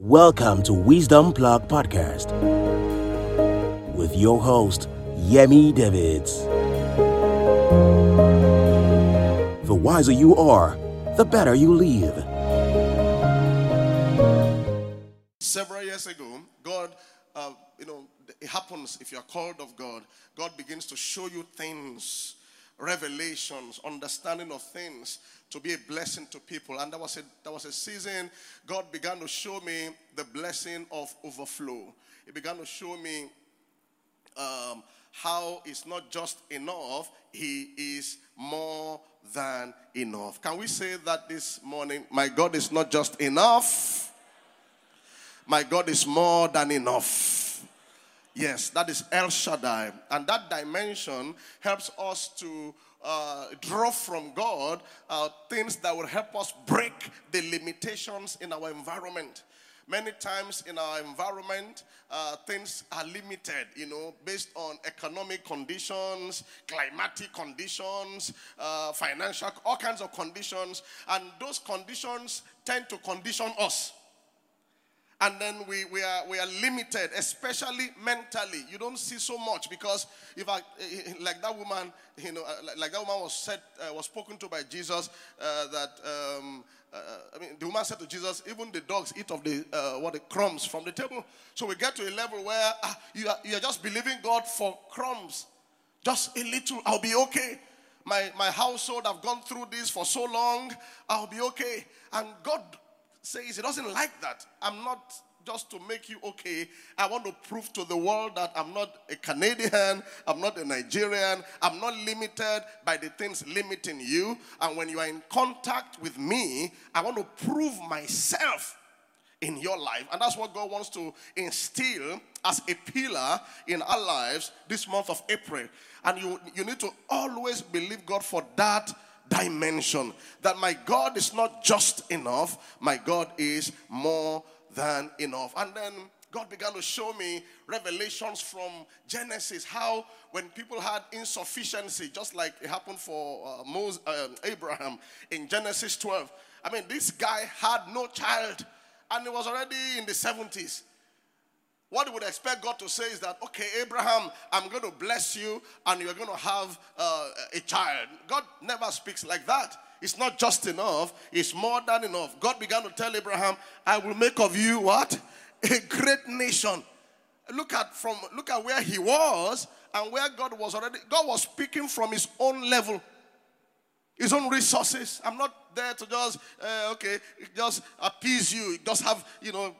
Welcome to Wisdom Plug Podcast with your host, Yemi Davids. The wiser you are, the better you live. Several years ago, God, it happens if you are called of God. God begins to show you things, revelations, understanding of things, to be a blessing to people. And that was a season God began to show me the blessing of overflow. He began to show me how it's not just enough, He is more than enough. Can we say that this morning? My God is not just enough. My God is more than enough. Yes, that is El Shaddai. And that dimension helps us to draw from God things that will help us break the limitations in our environment. Many times in our environment, things are limited, based on economic conditions, climatic conditions, financial, all kinds of conditions. And those conditions tend to condition us. And then we are limited, especially mentally. You don't see so much because like that woman was spoken to by Jesus. The woman said to Jesus, "Even the dogs eat of the crumbs from the table." So we get to a level where you are just believing God for crumbs, just a little. I'll be okay. My household, I've gone through this for so long. I'll be okay. And God says he doesn't like that. I'm not just to make you okay. I want to prove to the world that I'm not a Canadian. I'm not a Nigerian. I'm not limited by the things limiting you. And when you are in contact with me, I want to prove myself in your life. And that's what God wants to instill as a pillar in our lives this month of April. And you need to always believe God for that dimension, that my God is not just enough, my God is more than enough. And then God began to show me revelations from Genesis, how when people had insufficiency, just like it happened for Abraham in Genesis 12. I mean, this guy had no child and he was already in the 70s. What you would expect God to say is that, okay, Abraham, I'm going to bless you and you're going to have a child. God never speaks like that. It's not just enough. It's more than enough. God began to tell Abraham, I will make of you what? A great nation. Look at where he was and where God was already. God was speaking from his own level, his own resources. I'm not there to just, just appease you. Just have,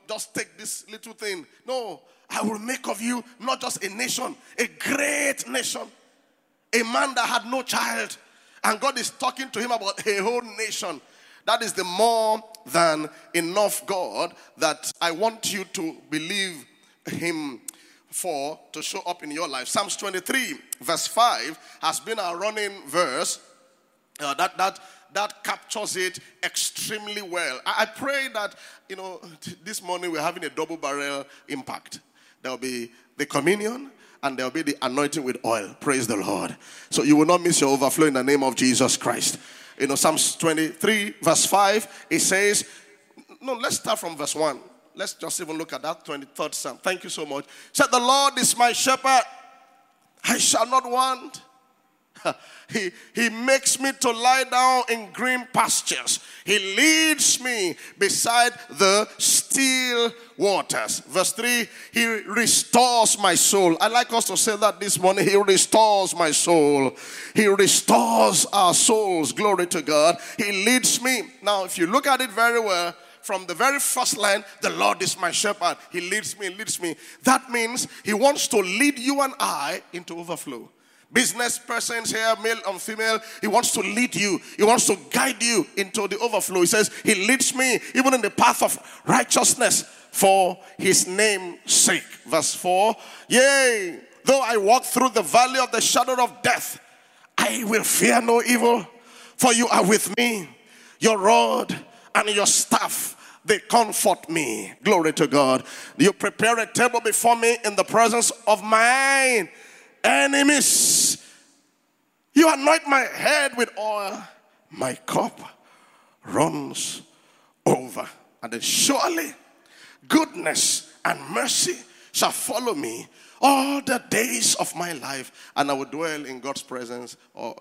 just take this little thing. No, I will make of you not just a nation, a great nation. A man that had no child. And God is talking to him about a whole nation. That is the more than enough God that I want you to believe him for, to show up in your life. Psalms 23 verse 5 has been our running verse. That captures it extremely well. I pray that, this morning we're having a double-barrel impact. There will be the communion and there will be the anointing with oil. Praise the Lord. So you will not miss your overflow in the name of Jesus Christ. Psalms 23 verse 5, it says, let's start from verse 1. Let's just even look at that 23rd Psalm. Thank you so much. Said, the Lord is my shepherd. I shall not want. He makes me to lie down in green pastures. He leads me beside the still waters. Verse 3, he restores my soul. I'd like us to say that this morning. He restores my soul. He restores our souls. Glory to God. He leads me. Now, if you look at it very well, from the very first line, the Lord is my shepherd. He leads me, leads me. That means he wants to lead you and I into overflow. Business persons here, male and female, he wants to lead you. He wants to guide you into the overflow. He says, he leads me even in the path of righteousness for his name's sake. Verse 4, yea, though I walk through the valley of the shadow of death, I will fear no evil, for you are with me. Your rod and your staff, they comfort me. Glory to God. You prepare a table before me in the presence of mine enemies. You anoint my head with oil. My cup runs over. And then surely goodness and mercy shall follow me all the days of my life, and I will dwell in God's presence or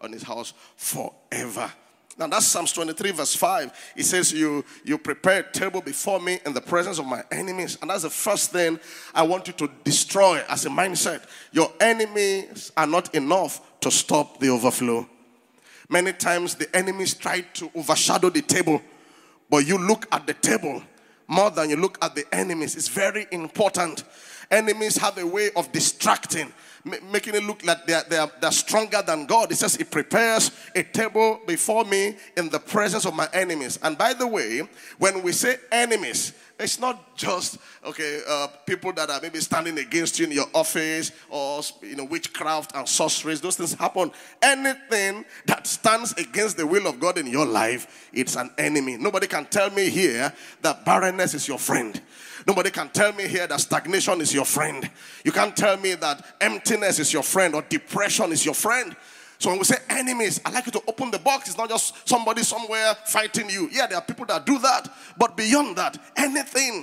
on his house forever. Now that's Psalms 23 verse 5. It says, you prepare a table before me in the presence of my enemies. And that's the first thing I want you to destroy as a mindset. Your enemies are not enough to stop the overflow. Many times the enemies try to overshadow the table, but you look at the table more than you look at the enemies. It's very important. Enemies have a way of distracting, making it look like they're stronger than God. It says, he prepares a table before me in the presence of my enemies. And by the way, when we say enemies, it's not just, people that are maybe standing against you in your office or, witchcraft and sorceries. Those things happen. Anything that stands against the will of God in your life, it's an enemy. Nobody can tell me here that barrenness is your friend. Nobody can tell me here that stagnation is your friend. You can't tell me that emptiness is your friend or depression is your friend. So when we say enemies, I'd like you to open the box. It's not just somebody somewhere fighting you. Yeah, there are people that do that. But beyond that, anything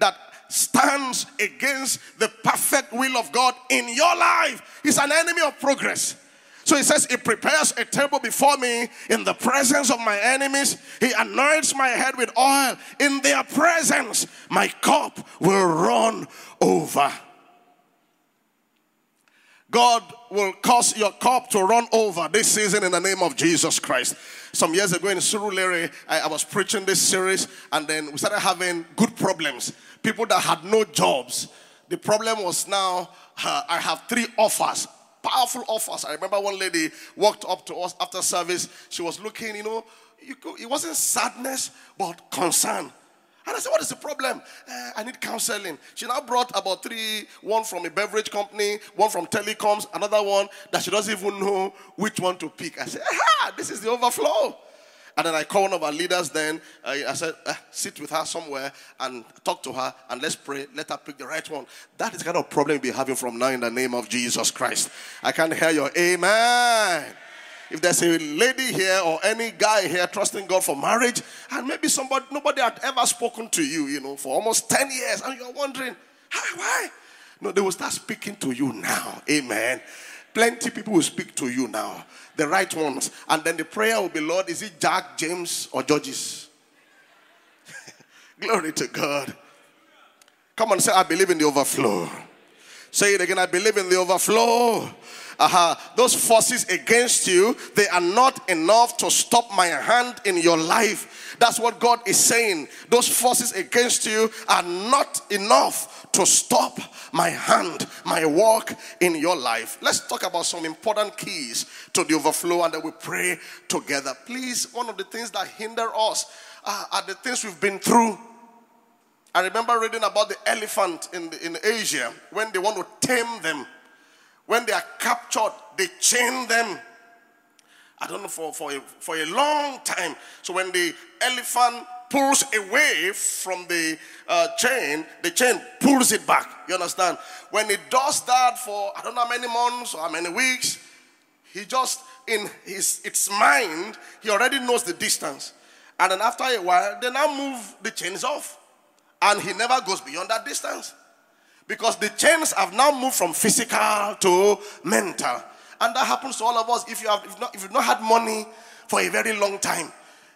that stands against the perfect will of God in your life is an enemy of progress. So he says, he prepares a table before me in the presence of my enemies. He anoints my head with oil. In their presence, my cup will run over. God will cause your cup to run over this season in the name of Jesus Christ. Some years ago in Surulere, I was preaching this series, and then we started having good problems. People that had no jobs. The problem was now, I have 3 offers. Powerful offers. I remember one lady walked up to us after service. She was looking, it wasn't sadness, but concern. And I said, what is the problem? I need counseling. She now brought about 3, one from a beverage company, one from telecoms, another one that she doesn't even know which one to pick. I said, aha, this is the overflow. And then I called one of our leaders then. I said, sit with her somewhere and talk to her and let's pray. Let her pick the right one. That is the kind of problem you'll be having from now in the name of Jesus Christ. I can't hear your amen. If there's a lady here or any guy here trusting God for marriage, and maybe nobody had ever spoken to you, for almost 10 years, and you're wondering, why? No, they will start speaking to you now. Amen. Plenty people will speak to you now. The right ones. And then the prayer will be, Lord, is it Jack, James, or Judges? Glory to God. Come on, say, I believe in the overflow. Say it again, I believe in the overflow. Those forces against you, they are not enough to stop my hand in your life. That's what God is saying. Those forces against you are not enough to stop my hand, my work in your life. Let's talk about some important keys to the overflow, and then we pray together. Please, one of the things that hinder us are the things we've been through. I remember reading about the elephant in Asia, when they want to tame them. When they are captured, they chain them. I don't know, for a long time. So when the elephant pulls away from the chain pulls it back. You understand? When it does that for I don't know how many months or how many weeks, he just, in its mind, he already knows the distance. And then after a while, they now move the chains off. And he never goes beyond that distance. Because the chains have now moved from physical to mental. And that happens to all of us. If you've not had money for a very long time,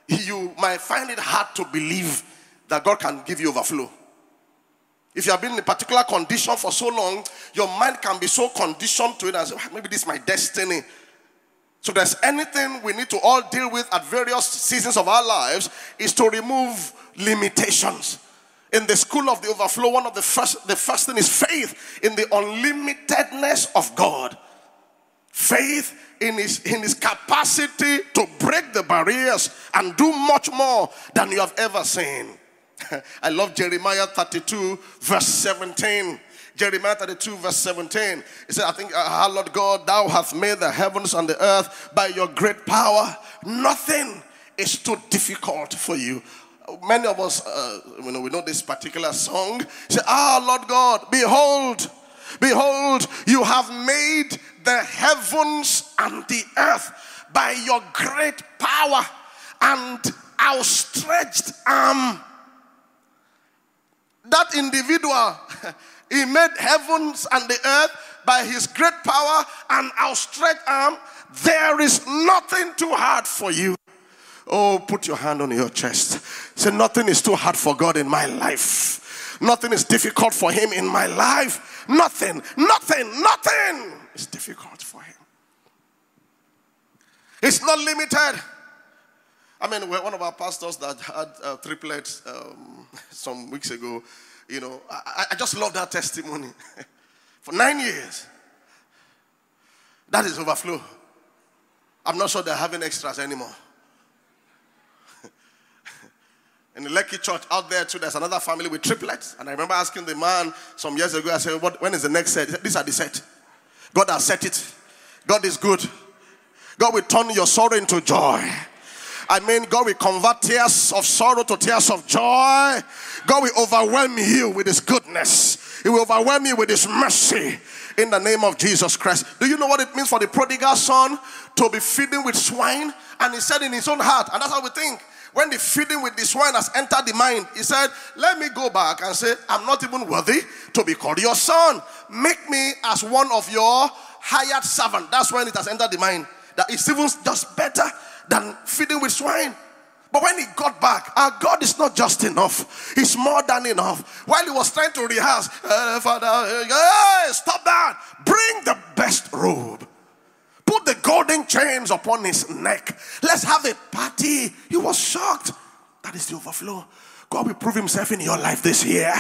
you might find it hard to believe that God can give you overflow. If you have been in a particular condition for so long, your mind can be so conditioned to it as maybe this is my destiny. So if there's anything we need to all deal with at various seasons of our lives, is to remove limitations. In the school of the overflow, one of the first thing is faith in the unlimitedness of God. Faith in his capacity to break the barriers and do much more than you have ever seen. I love Jeremiah 32 verse 17. Jeremiah 32 verse 17. It says, I think, our Lord God, thou hast made the heavens and the earth by your great power. Nothing is too difficult for you. Many of us, we know this particular song. Say, ah, Lord God, behold, you have made the heavens and the earth by your great power and outstretched arm. that individual, he made heavens and the earth by his great power and outstretched arm. There is nothing too hard for you. Oh, put your hand on your chest. Say, nothing is too hard for God in my life. Nothing is difficult for him in my life. Nothing, nothing, nothing is difficult for him. It's not limited. I mean, one of our pastors that had triplets some weeks ago, you know, I just love that testimony. For 9 years, that is overflow. I'm not sure they're having extras anymore. In the Lekki church out there too, there's another family with triplets. And I remember asking the man some years ago, I said, when is the next set? He said, these are the set. God has set it. God is good. God will turn your sorrow into joy. I mean, God will convert tears of sorrow to tears of joy. God will overwhelm you with his goodness. He will overwhelm you with his mercy in the name of Jesus Christ. Do you know what it means for the prodigal son to be feeding with swine? And he said in his own heart, and that's how we think, when the feeding with the swine has entered the mind, he said, let me go back and say, I'm not even worthy to be called your son. Make me as one of your hired servants. That's when it has entered the mind. That it's even just better than feeding with swine. But when he got back, our God is not just enough. He's more than enough. While he was trying to rehearse, Father, hey, stop that. Bring the best robe. Put the golden chains upon his neck. Let's have a party. He was shocked. That is the overflow. God will prove himself in your life this year.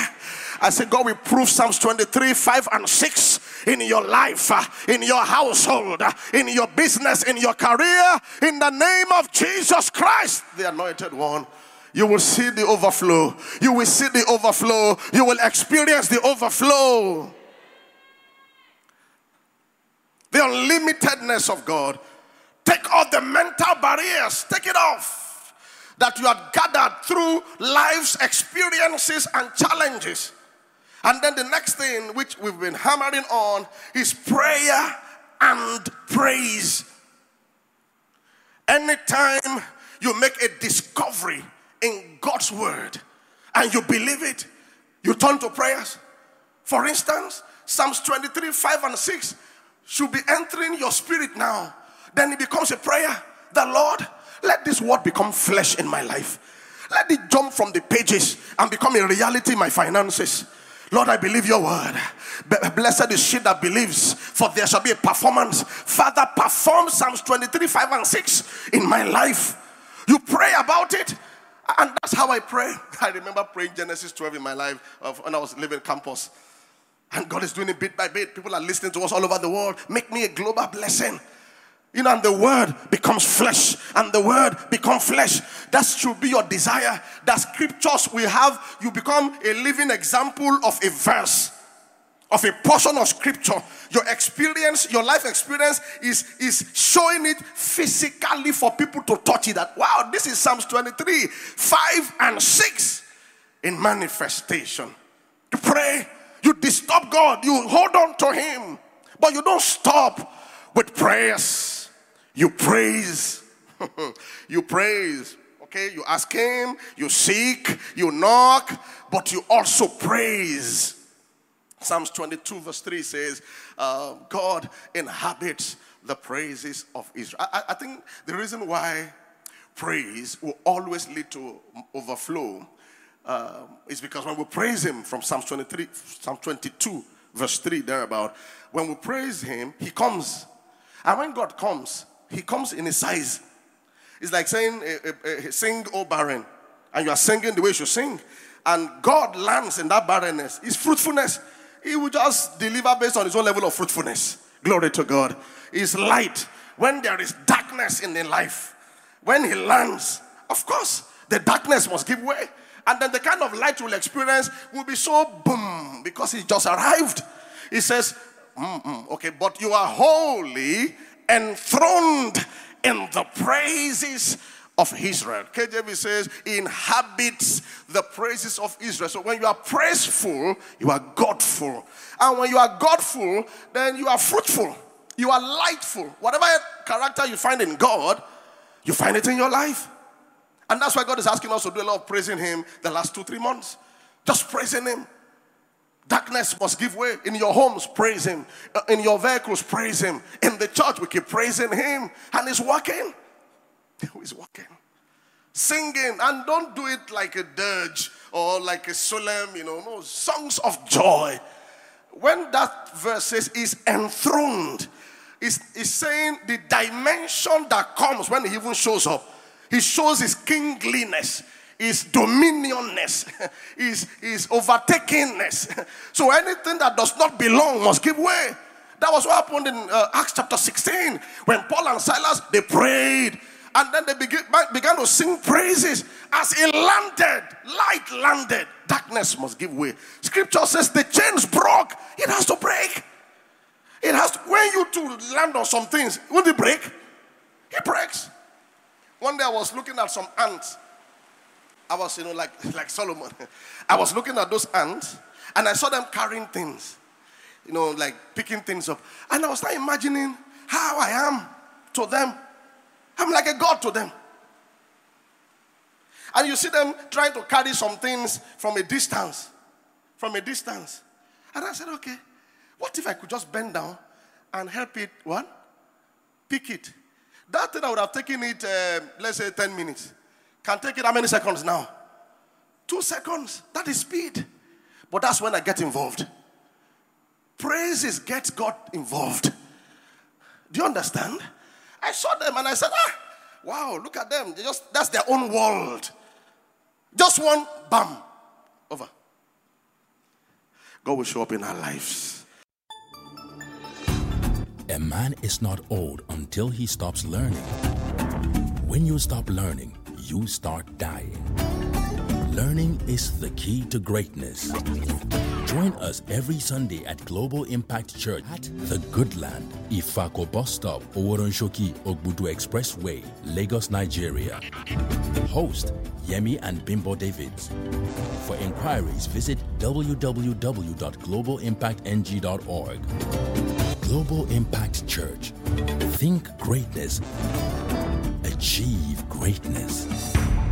I said, God will prove Psalms 23, 5 and 6 in your life, in your household, in your business, in your career, in the name of Jesus Christ, the anointed one. You will see the overflow. You will see the overflow. You will experience the overflow. The unlimitedness of God. Take off the mental barriers. Take it off. That you had gathered through life's experiences and challenges. And then the next thing which we've been hammering on is prayer and praise. Anytime you make a discovery in God's word and you believe it, you turn to prayers. For instance, Psalms 23, 5 and 6 should be entering your spirit now. Then it becomes a prayer. The Lord, let this word become flesh in my life. Let it jump from the pages and become a reality in my finances. Lord, I believe your word. Blessed is she that believes, for there shall be a performance. Father, perform Psalms 23, 5 and 6 in my life. You pray about it. And that's how I pray. I remember praying Genesis 12 in my life when I was living campus. And God is doing it bit by bit. People are listening to us all over the world. Make me a global blessing. You know, and the word becomes flesh. And the word becomes flesh. That should be your desire. That scriptures will have, you become a living example of a verse, of a portion of scripture. Your experience, your life experience is showing it physically for people to touch it. That, wow, this is Psalms 23, 5 and 6 in manifestation. You pray, you disturb God, you hold on to him. But you don't stop with prayers. You praise. You praise. Okay, you ask him, you seek, you knock, but you also praise. Psalms 22 verse 3 says, God inhabits the praises of Israel. I think the reason why praise will always lead to overflow is because when we praise him, from Psalm 22 verse 3 thereabout, when we praise him, he comes. And when God comes, he comes in his size. It's like saying, sing, O barren. And you are singing the way you should sing. And God lands in that barrenness. His fruitfulness. He will just deliver based on his own level of fruitfulness. Glory to God. His light. When there is darkness in the life, when he lands, of course, the darkness must give way. And then the kind of light you will experience will be so boom, because he just arrived. He says, okay, but you are holy, enthroned in the praises of Israel. KJV says, inhabits the praises of Israel. So when you are praiseful, you are Godful. And when you are Godful, then you are fruitful. You are lightful. Whatever character you find in God, you find it in your life. And that's why God is asking us to do a lot of praising him the last 2-3 months. Just praising him. Darkness must give way. In your homes, praise him. In your vehicles, praise him. In the church, we keep praising him. And he's working. He's working. Singing. And don't do it like a dirge or like a solemn, no. Songs of joy. When that verse says is enthroned, it's saying the dimension that comes when he even shows up. He shows his kingliness, his dominionness, his overtakingness. So anything that does not belong must give way. That was what happened in Acts chapter 16 when Paul and Silas, they prayed. And then they began to sing praises. As it landed, light landed. Darkness must give way. Scripture says the chains broke. It has to break. It has to, when you two land on some things, will it break? It breaks. One day I was looking at some ants. I was, like Solomon. I was looking at those ants, and I saw them carrying things. Like picking things up. And I was not imagining how I am to them. I'm like a god to them. And you see them trying to carry some things from a distance. From a distance. And I said, okay, what if I could just bend down and help it, pick it. That thing I would have taken it, let's say 10 minutes. Can take it how many seconds now? 2 seconds. That is speed. But that's when I get involved. Praises gets God involved. Do you understand? I saw them and I said, wow, look at them. That's their own world. Just one, bam, over. God will show up in our lives. A man is not old until he stops learning. When you stop learning, you start dying. Learning is the key to greatness. Join us every Sunday at Global Impact Church at the Goodland, Ifako Bus Stop, Oworonshoki, Ogudu Expressway, Lagos, Nigeria. Host Yemi and Bimbo Davids. For inquiries, visit www.globalimpactng.org. Global Impact Church. Think greatness. Achieve greatness.